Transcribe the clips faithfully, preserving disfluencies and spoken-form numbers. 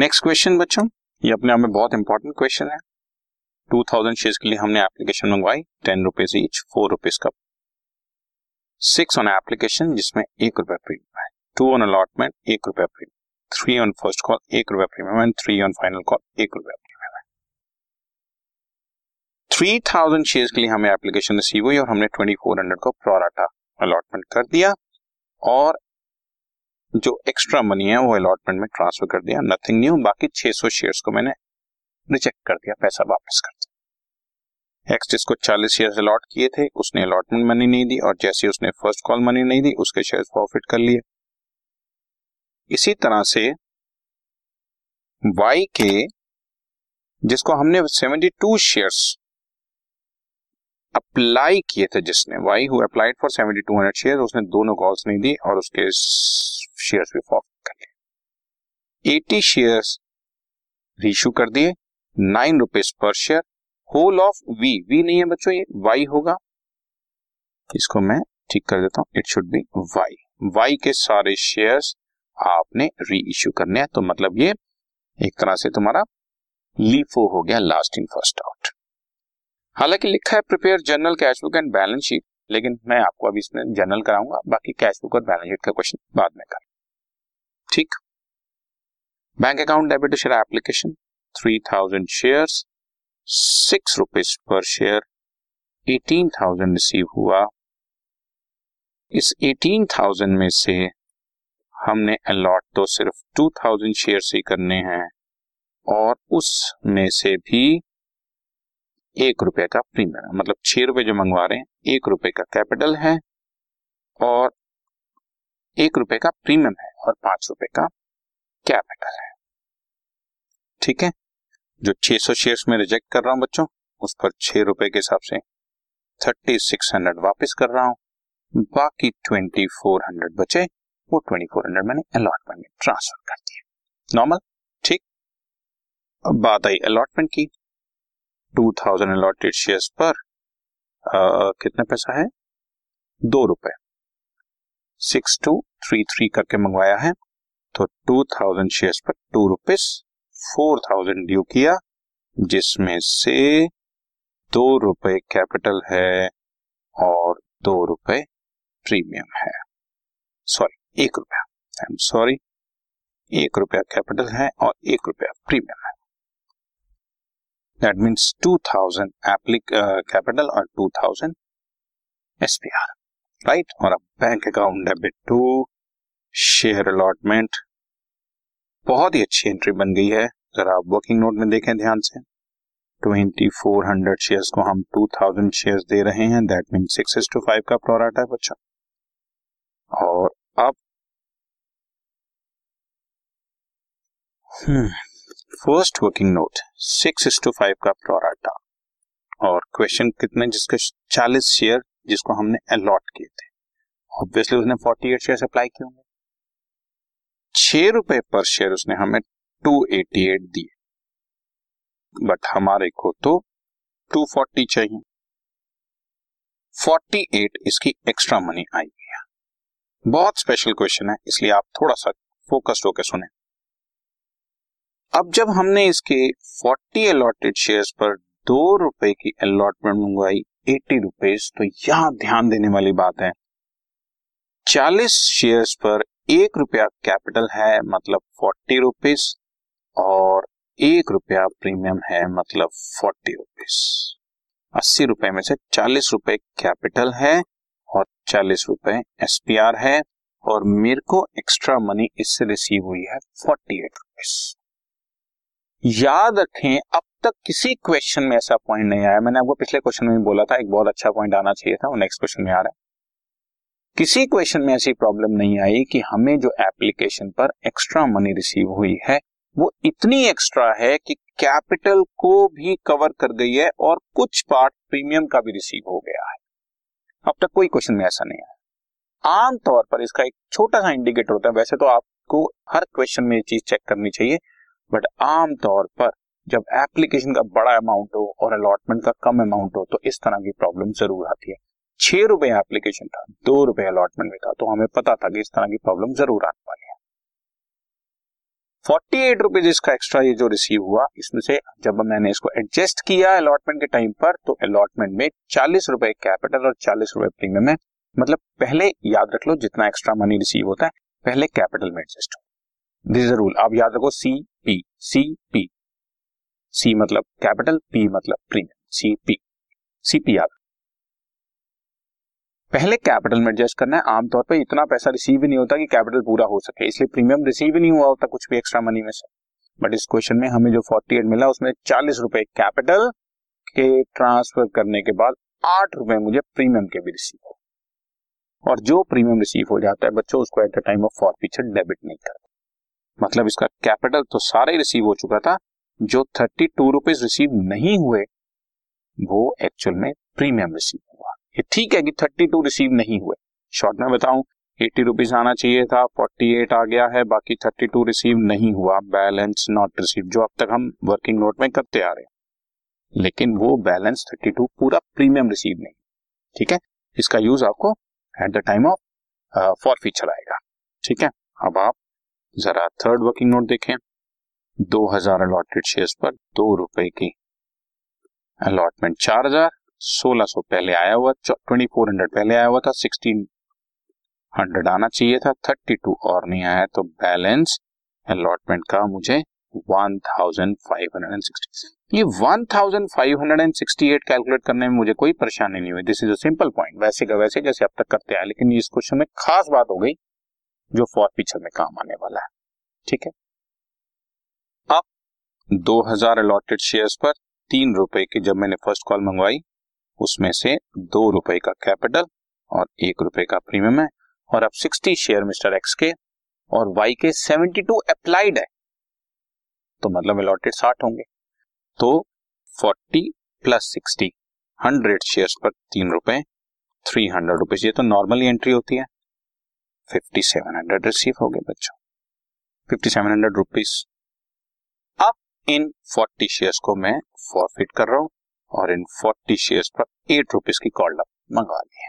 Next question बच्चों, ये अपने आप में बहुत इंपॉर्टेंट क्वेश्चन है। टू थाउज़ेंड शेयर्स के लिए हमने एप्लीकेशन मंगवाई, ten rupees each, four rupees का सिक्स ऑन एप्लीकेशन जिसमें एक रुपया प्रीमियम है, टू ऑन अलॉटमेंट एक रुपया premium, three on first call एक रुपया premium and three on final call एक रुपया प्रीमियम है। थ्री थाउजेंड शेयर्स के लिए हमें एप्लीकेशन रिसीव हुई और हमने ट्वेंटी फोर हंड्रेड को प्रोराटा अलॉटमेंट कर दिया और जो एक्स्ट्रा मनी है वो अलॉटमेंट में ट्रांसफर कर दिया। नथिंग न्यू, बाकी छह सौ शेयर्स को मैंने रिजेक्ट कर दिया, पैसा वापस कर दिया। एक्स जिसको चालीस शेयर्स अलॉट किए थे उसने अलॉटमेंट मनी नहीं दी और जैसे उसने फर्स्ट कॉल मनी नहीं दी उसके शेयर्स फॉरफिट कर लिए। इसी तरह से वाई के जिसको हमने सेवेंटी टू शेयर्स अप्लाई किए थे, जिसने Y who applied for seventy two hundred shares, उसने दोनों कॉल्स नहीं दी और उसके शेयर्स भी फॉरफिट कर लिए। एटी शेयर्स रीशू कर दिए नाइन रुपीज पर share. Whole of V, V नहीं है बच्चों ये वाई होगा, इसको मैं ठीक कर देता हूँ, it should be Y. Y के सारे शेयर्स आपने री इशू करने हैं, तो मतलब ये एक तरह से तुम्हारा लीफो हो गया, लास्ट इन फर्स्ट आउट। हालांकि लिखा है prepare journal, cash book and balance sheet, लेकिन मैं आपको अभी इसमें जर्नल कराऊंगा, बाकी कैश बुक और बैलेंस शीट का क्वेश्चन बाद में करें, ठीक। Bank account debit to share application, three thousand shares, six rupees पर शेयर, अठारह हज़ार रिसीव हुआ। इस अठारह हज़ार में से हमने अलॉट तो सिर्फ टू थाउज़ेंड शेयर्स ही करने हैं और उसमें से भी एक रुपए का प्रीमियम, मतलब छह रुपए जो मंगवा रहे हैं एक रुपए का कैपिटल है और एक रुपए का प्रीमियम है और पांच रुपए का कैपिटल है, ठीक है। जो छह सौ शेयर्स में रिजेक्ट कर रहा हूं बच्चों, उस पर छह रुपए के हिसाब से थर्टी सिक्स हंड्रेड वापस कर रहा हूं, बाकी ट्वेंटी फोर हंड्रेड बचे, वो ट्वेंटी फोर हंड्रेड मैंने अलॉटमेंट में ट्रांसफर कर दिया, नॉर्मल, ठीक। अब बात आई अलॉटमेंट की। टू थाउज़ेंड अलॉटेड शेयर्स पर आ, कितना पैसा है, दो रुपए, सिक्स टू थ्री थ्री करके मंगवाया है, तो टू थाउज़ेंड शेयर्स पर two rupees, four thousand due किया, जिसमें से दो रुपए कैपिटल है और दो रुपए प्रीमियम है, सॉरी एक रुपया, आई एम सॉरी, एक रुपया कैपिटल है और एक रुपया प्रीमियम है। That means two thousand capital uh, और two thousand S P R, right. और अब bank account debit to share allotment, बहुत ही अच्छी एंट्री बन गई है, जरा आप वर्किंग नोट में देखें ध्यान से। ट्वेंटी फोर हंड्रेड शेयर्स को हम टू थाउज़ेंड शेयर्स दे रहे हैं, that means six is to five का प्रोराटा है बच्चों। और अब हम्म first working note six is to five का प्रोराटा और क्वेश्चन कितने, जिसके चालीस शेयर जिसको हमने अलॉट किए थे, ऑब्वियसली उसने फोर्टी एट शेयर अप्लाई किए होंगे, छह रुपए पर शेयर उसने हमें टू एटी एट दिए, बट हमारे को तो टू फोर्टी चाहिए, फोर्टी एट इसकी एक्स्ट्रा मनी आई है। बहुत स्पेशल क्वेश्चन है, इसलिए आप थोड़ा सा फोकस्ड होकर सुने। अब जब हमने इसके फोर्टी अलॉटेड शेयर्स पर दो रुपए की अलॉटमेंट मंगवाई अस्सी रुपए, तो यहां ध्यान देने वाली बात है, चालीस शेयर्स पर एक रुपया कैपिटल है मतलब चालीस रुपए और एक रुपया प्रीमियम है मतलब चालीस रुपए। अस्सी रुपए में से चालीस रुपए कैपिटल है और चालीस रुपए एसपीआर है और मेरे को एक्स्ट्रा मनी इससे रिसीव हुई है अड़तालीस रुपए। याद रखें, अब तक किसी क्वेश्चन में ऐसा पॉइंट नहीं आया, मैंने आपको पिछले क्वेश्चन में भी बोला था एक बहुत अच्छा पॉइंट आना चाहिए था, वो नेक्स्ट क्वेश्चन में आ रहा है। किसी क्वेश्चन में ऐसी प्रॉब्लम नहीं आई कि हमें जो एप्लीकेशन पर एक्स्ट्रा मनी रिसीव हुई है वो इतनी एक्स्ट्रा है कि कैपिटल को भी कवर कर गई है और कुछ पार्ट प्रीमियम का भी रिसीव हो गया है, अब तक कोई क्वेश्चन में ऐसा नहीं आया। आमतौर पर इसका एक छोटा सा इंडिकेटर होता है, वैसे तो आपको हर क्वेश्चन में ये चीज चेक करनी चाहिए, बट आमतौर पर जब एप्लीकेशन का बड़ा अमाउंट हो और अलॉटमेंट का कम अमाउंट हो तो इस तरह की प्रॉब्लम जरूर आती है। छह रुपए एप्लीकेशन था, दो रुपए अलॉटमेंट में था, तो हमें पता था कि इस तरह की प्रॉब्लम जरूर आने वाली है। अड़तालीस रुपीज इसका एक्स्ट्रा ये जो रिसीव हुआ, इसमें से जब मैंने इसको एडजस्ट किया अलॉटमेंट के टाइम पर, तो अलॉटमेंट में चालीस रुपए कैपिटल और चालीस रुपए प्रीमियम है। मतलब पहले याद रख लो जितना एक्स्ट्रा मनी रिसीव होता है पहले कैपिटल में एडजस्ट हो। दिस इज द रूल, आप याद रखो। C P, C P, C मतलब कैपिटल, पी मतलब premium, C P, C P याद रखो। पहले कैपिटल में एडजस्ट करना है। आमतौर पर इतना पैसा रिसीव ही नहीं होता कि कैपिटल पूरा हो सके, इसलिए प्रीमियम रिसीव ही नहीं हुआ होता कुछ भी एक्स्ट्रा मनी में से। बट इस क्वेश्चन में हमें जो अड़तालीस मिला उसमें चालीस रुपए कैपिटल के ट्रांसफर करने के बाद आठ रुपए मुझे प्रीमियम के भी रिसीव हो, और जो प्रीमियम रिसीव हो जाता है बच्चों उसको at the time of forfeiture debit नहीं करता। मतलब इसका कैपिटल तो सारे रिसीव हो चुका था, जो थर्टी टू रुपीज रिसीव नहीं हुए वो एक्चुअल में प्रीमियम रिसीव हुआ। ये ठीक है कि थर्टी टू रिसीव नहीं हुए, शॉर्ट में बताऊं अस्सी रुपीज आना चाहिए था, अड़तालीस आ गया है, बाकी थर्टी टू रिसीव नहीं हुआ, बैलेंस नॉट रिसीव, जो अब तक हम वर्किंग नोट में करते आ रहे हैं। लेकिन वो बैलेंस थर्टी टू पूरा प्रीमियम रिसीव नहीं, ठीक है। इसका यूज आपको at the time of forfeiture आएगा, ठीक है। अब आप जरा थर्ड वर्किंग नोट देखें, दो हजार अलॉटेड शेयर्स पर दो रुपए की अलॉटमेंट, चार हजार सोलह सौ पहले आया हुआ, ट्वेंटी फोर हंड्रेड पहले आया हुआ था, सिक्सटीन हंड्रेड आना चाहिए था, थर्टी टू और नहीं आया, तो बैलेंस अलॉटमेंट का मुझे one thousand five hundred and sixty ये one thousand five hundred and sixty eight calculate करने में मुझे कोई परेशानी नहीं हुई। This is a simple point, वैसे का वैसे जैसे अब तक करते आए। लेकिन इस क्वेश्चन में खास बात हो गई जो फॉरफीचर में काम आने वाला है, ठीक है। अब दो हजार अलॉटेड शेयर्स पर तीन रुपए की जब मैंने फर्स्ट कॉल मंगवाई उसमें से दो रुपए का कैपिटल और एक रुपए का प्रीमियम है, और अब साठ शेयर मिस्टर एक्स के और वाई के बहत्तर अप्लाइड है, तो मतलब अलॉटेड साठ होंगे, तो चालीस प्लस साठ सौ शेयर्स पर तीन रुपए तीन सौ रुपीज, ये तो नॉर्मली एंट्री होती है। सत्तावन सौ रिसीव हो गए बच्चों, सत्तावन सौ रुपीज। अब इन चालीस शेयर्स को मैं फॉरफिट कर रहा हूं और इन चालीस शेयर्स पर आठ रुपीज की कॉल अप मंगवा ली है।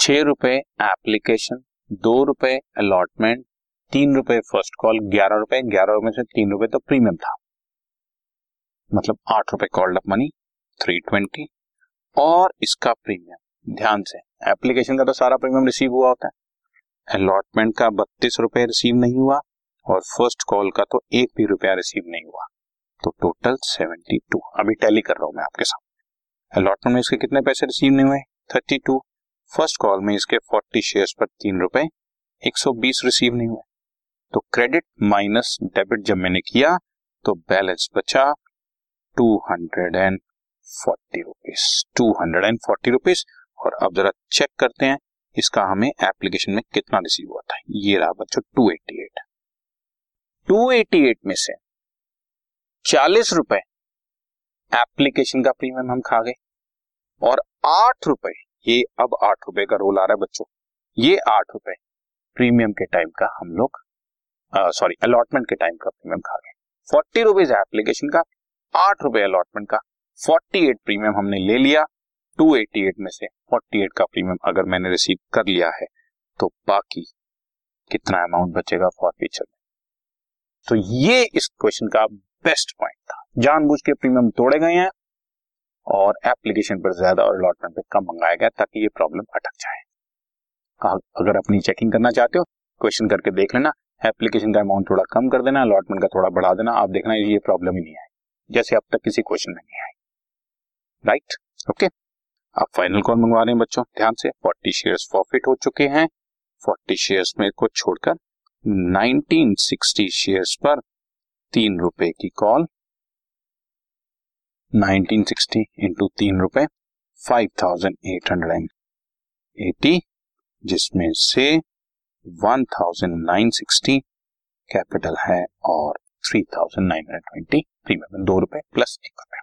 छह रुपए एप्लीकेशन, दो रुपए अलॉटमेंट, तीन रुपए फर्स्ट कॉल, ग्यारह रुपए, ग्यारह रुपए से तीन रुपए तो प्रीमियम था, मतलब आठ रुपए कॉल अप मनी तीन सौ बीस, और इसका प्रीमियम ध्यान से, एप्लीकेशन का तो सारा प्रीमियम रिसीव हुआ होता है, अलॉटमेंट का बत्तीस रुपए रिसीव नहीं हुआ, और फर्स्ट कॉल का तो एक भी रुपया रिसीव नहीं हुआ, तो टोटल बहत्तर। अभी टैली कर रहा हूं मैं आपके सामने। अलॉटमेंट में इसके कितने पैसे रिसीव नहीं हुए, बत्तीस। फर्स्ट कॉल में इसके चालीस शेयर्स पर तीन रुपए एक सौ बीस रिसीव नहीं हुए, तो क्रेडिट माइनस डेबिट जब मैंने किया तो बैलेंस बचा दो सौ चालीस रुपीस, दो सौ चालीस रुपीस। और अब जरा चेक करते हैं इसका हमें एप्लीकेशन में कितना रिसीव हुआ था, ये रहा बच्चों दो सौ अट्ठासी। दो सौ अट्ठासी में से चालीस रुपए एप्लीकेशन का प्रीमियम हम खा गए, और आठ रुपए, ये अब आठ रुपए का रोल आ रहा है बच्चों, ये आठ रुपए प्रीमियम के टाइम का हम लोग सॉरी अलॉटमेंट के टाइम का प्रीमियम खा गए। फोर्टी रुपीज एप्लीकेशन का, आठ रुपए अलॉटमेंट का, फोर्टी एट प्रीमियम हमने ले लिया। दो सौ अट्ठासी में से फोर्टी एट का प्रीमियम अगर मैंने रिसीव कर लिया है तो बाकी कितना अमाउंट बचेगा फॉर फ्यूचर में। तो ये इस क्वेश्चन का बेस्ट पॉइंट था, जानबूझ के प्रीमियम तोड़े गए हैं और एप्लीकेशन पर ज्यादा और अलॉटमेंट पर कम मंगाया गया ताकि ये प्रॉब्लम अटक जाए। अगर अपनी चेकिंग करना चाहते हो क्वेश्चन करके देख लेना, एप्लीकेशन का अमाउंट थोड़ा कम कर देना, अलॉटमेंट का थोड़ा बढ़ा देना, आप देखना ये प्रॉब्लम ही नहीं आएगी, जैसे अब तक किसी क्वेश्चन में नहीं आई। Right, okay. आप फाइनल कॉल मंगवा रहे हैं बच्चों, ध्यान से। चालीस शेयर्स फॉरफिट हो चुके हैं, चालीस शेयर्स में को छोड़कर उन्नीस सौ साठ शेयर्स पर तीन रुपए की कॉल, उन्नीस सौ साठ इंटू तीन रुपए अट्ठावन सौ अस्सी, जिसमें से उन्नीस सौ साठ कैपिटल है और उनतालीस सौ बीस प्रीमियम, दो रुपए प्लस एक रुपए।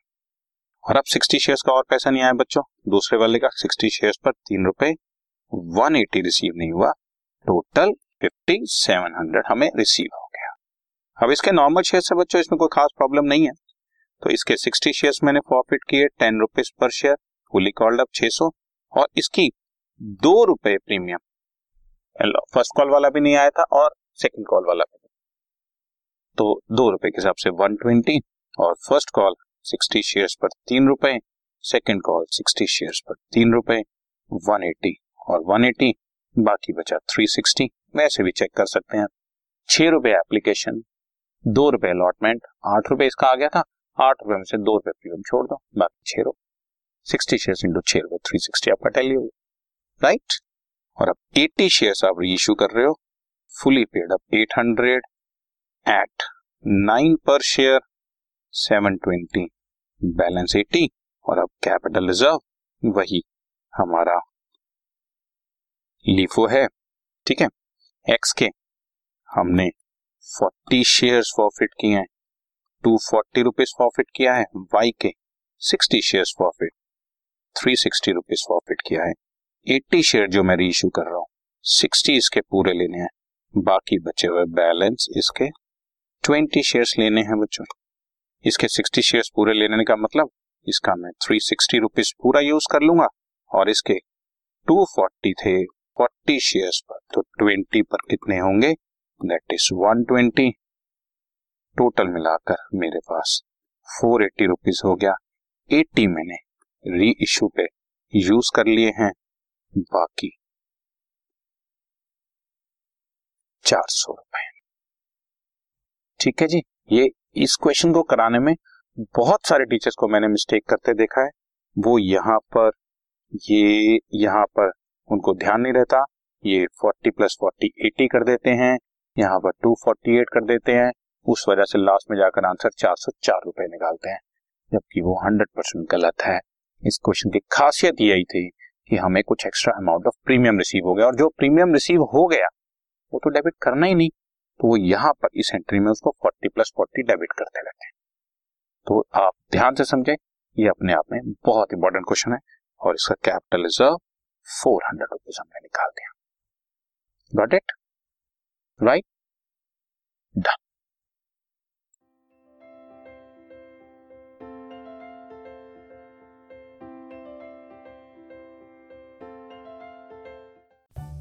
और अब साठ शेयर्स का और पैसा नहीं आया बच्चों, दूसरे वाले का साठ शेयर्स पर तीन रुपए एक सौ अस्सी रिसीव नहीं हुआ, टोटल सत्तावन सौ हमें रिसीव हो। अब इसके नॉर्मल शेयर्स है बच्चों, इसमें कोई खास प्रॉब्लम नहीं है, तो इसके साठ शेयर्स मैंने फॉरफिट किए, टेन रुपीज पर शेयर, फुली कॉल्ड अप छह सौ, और इसकी दो रुपए प्रीमियम, फर्स्ट कॉल वाला भी नहीं आया था और सेकंड कॉल वाला भी, तो दो रुपए के हिसाब से वन ट्वेंटी, और फर्स्ट कॉल सिक्सटी शेयर्स पर तीन रुपए, सेकंड कॉल सिक्सटी शेयर्स पर तीन रुपए, वन एटी और वन एटी, बाकी बचा थ्री सिक्सटी। वैसे भी चेक कर सकते हैं, छह रुपए एप्लीकेशन, दो रुपए अलॉटमेंट, आठ रुपए इसका आ गया था, आठ रुपए में से दो रुपए प्रीमियम छोड़ दो, बाकी छह रुपए। सिक्सटी शेयर्स इंटू छह रुपए थ्री सिक्सटी आपका टैली हो गया, राइट। और अब एटी शेयर्स आप रीइश्यू कर रहे हो, fully paid up eight hundred at nine per share seven twenty, balance eighty. और अब कैपिटल रिजर्व वही हमारा लीफो है, ठीक है। एक्स के हमने फोर्टी शेयर्स फॉरफिट किए हैं, टू फोर्टी रुपीस फॉरफिट किया है। वाई के sixty shares forfeit, three sixty rupees forfeit किया है। एटी शेयर जो मैं रीइश्यू कर रहा हूँ, सिक्सटी इसके पूरे लेने हैं, बाकी बचे हुए बैलेंस इसके ट्वेंटी शेयर्स लेने हैं बच्चों। इसके सिक्सटी शेयर्स पूरे लेने का मतलब इसका मैं थ्री सिक्सटी रुपीस पूरा यूज कर लूंगा, और इसके टू फोर्टी थे फोर्टी शेयर्स पर, तो ट्वेंटी पर कितने होंगे, that is one twenty. Total मिलाकर मेरे पास फोर एटी रुपीस हो गया, एटी मैंने री इशू पे यूज कर लिए हैं, बाकी चार सौ रुपए, ठीक है जी। ये इस क्वेश्चन को कराने में बहुत सारे टीचर्स को मैंने मिस्टेक करते देखा है, वो यहाँ पर ये यहाँ पर उनको ध्यान नहीं रहता, ये फोर्टी प्लस फोर्टी एटी कर देते हैं, यहाँ पर टू फोर्टी एट कर देते हैं, उस वजह से लास्ट में जाकर आंसर चार सौ चार रुपए निकालते हैं, जबकि वो हंड्रेड परसेंट गलत है। इस क्वेश्चन की खासियत यही थी कि हमें कुछ extra amount of premium receive हो गया, और जो प्रीमियम रिसीव हो गया वो तो डेबिट करना ही नहीं, तो वो यहाँ पर इस एंट्री में उसको फोर्टी प्लस फोर्टी डेबिट करते रहते हैं। तो आप ध्यान से समझें, ये अपने आप में बहुत इंपॉर्टेंट क्वेश्चन है, और इसका capital reserve four hundred rupees हमने निकाल दिया। Got it, right, done.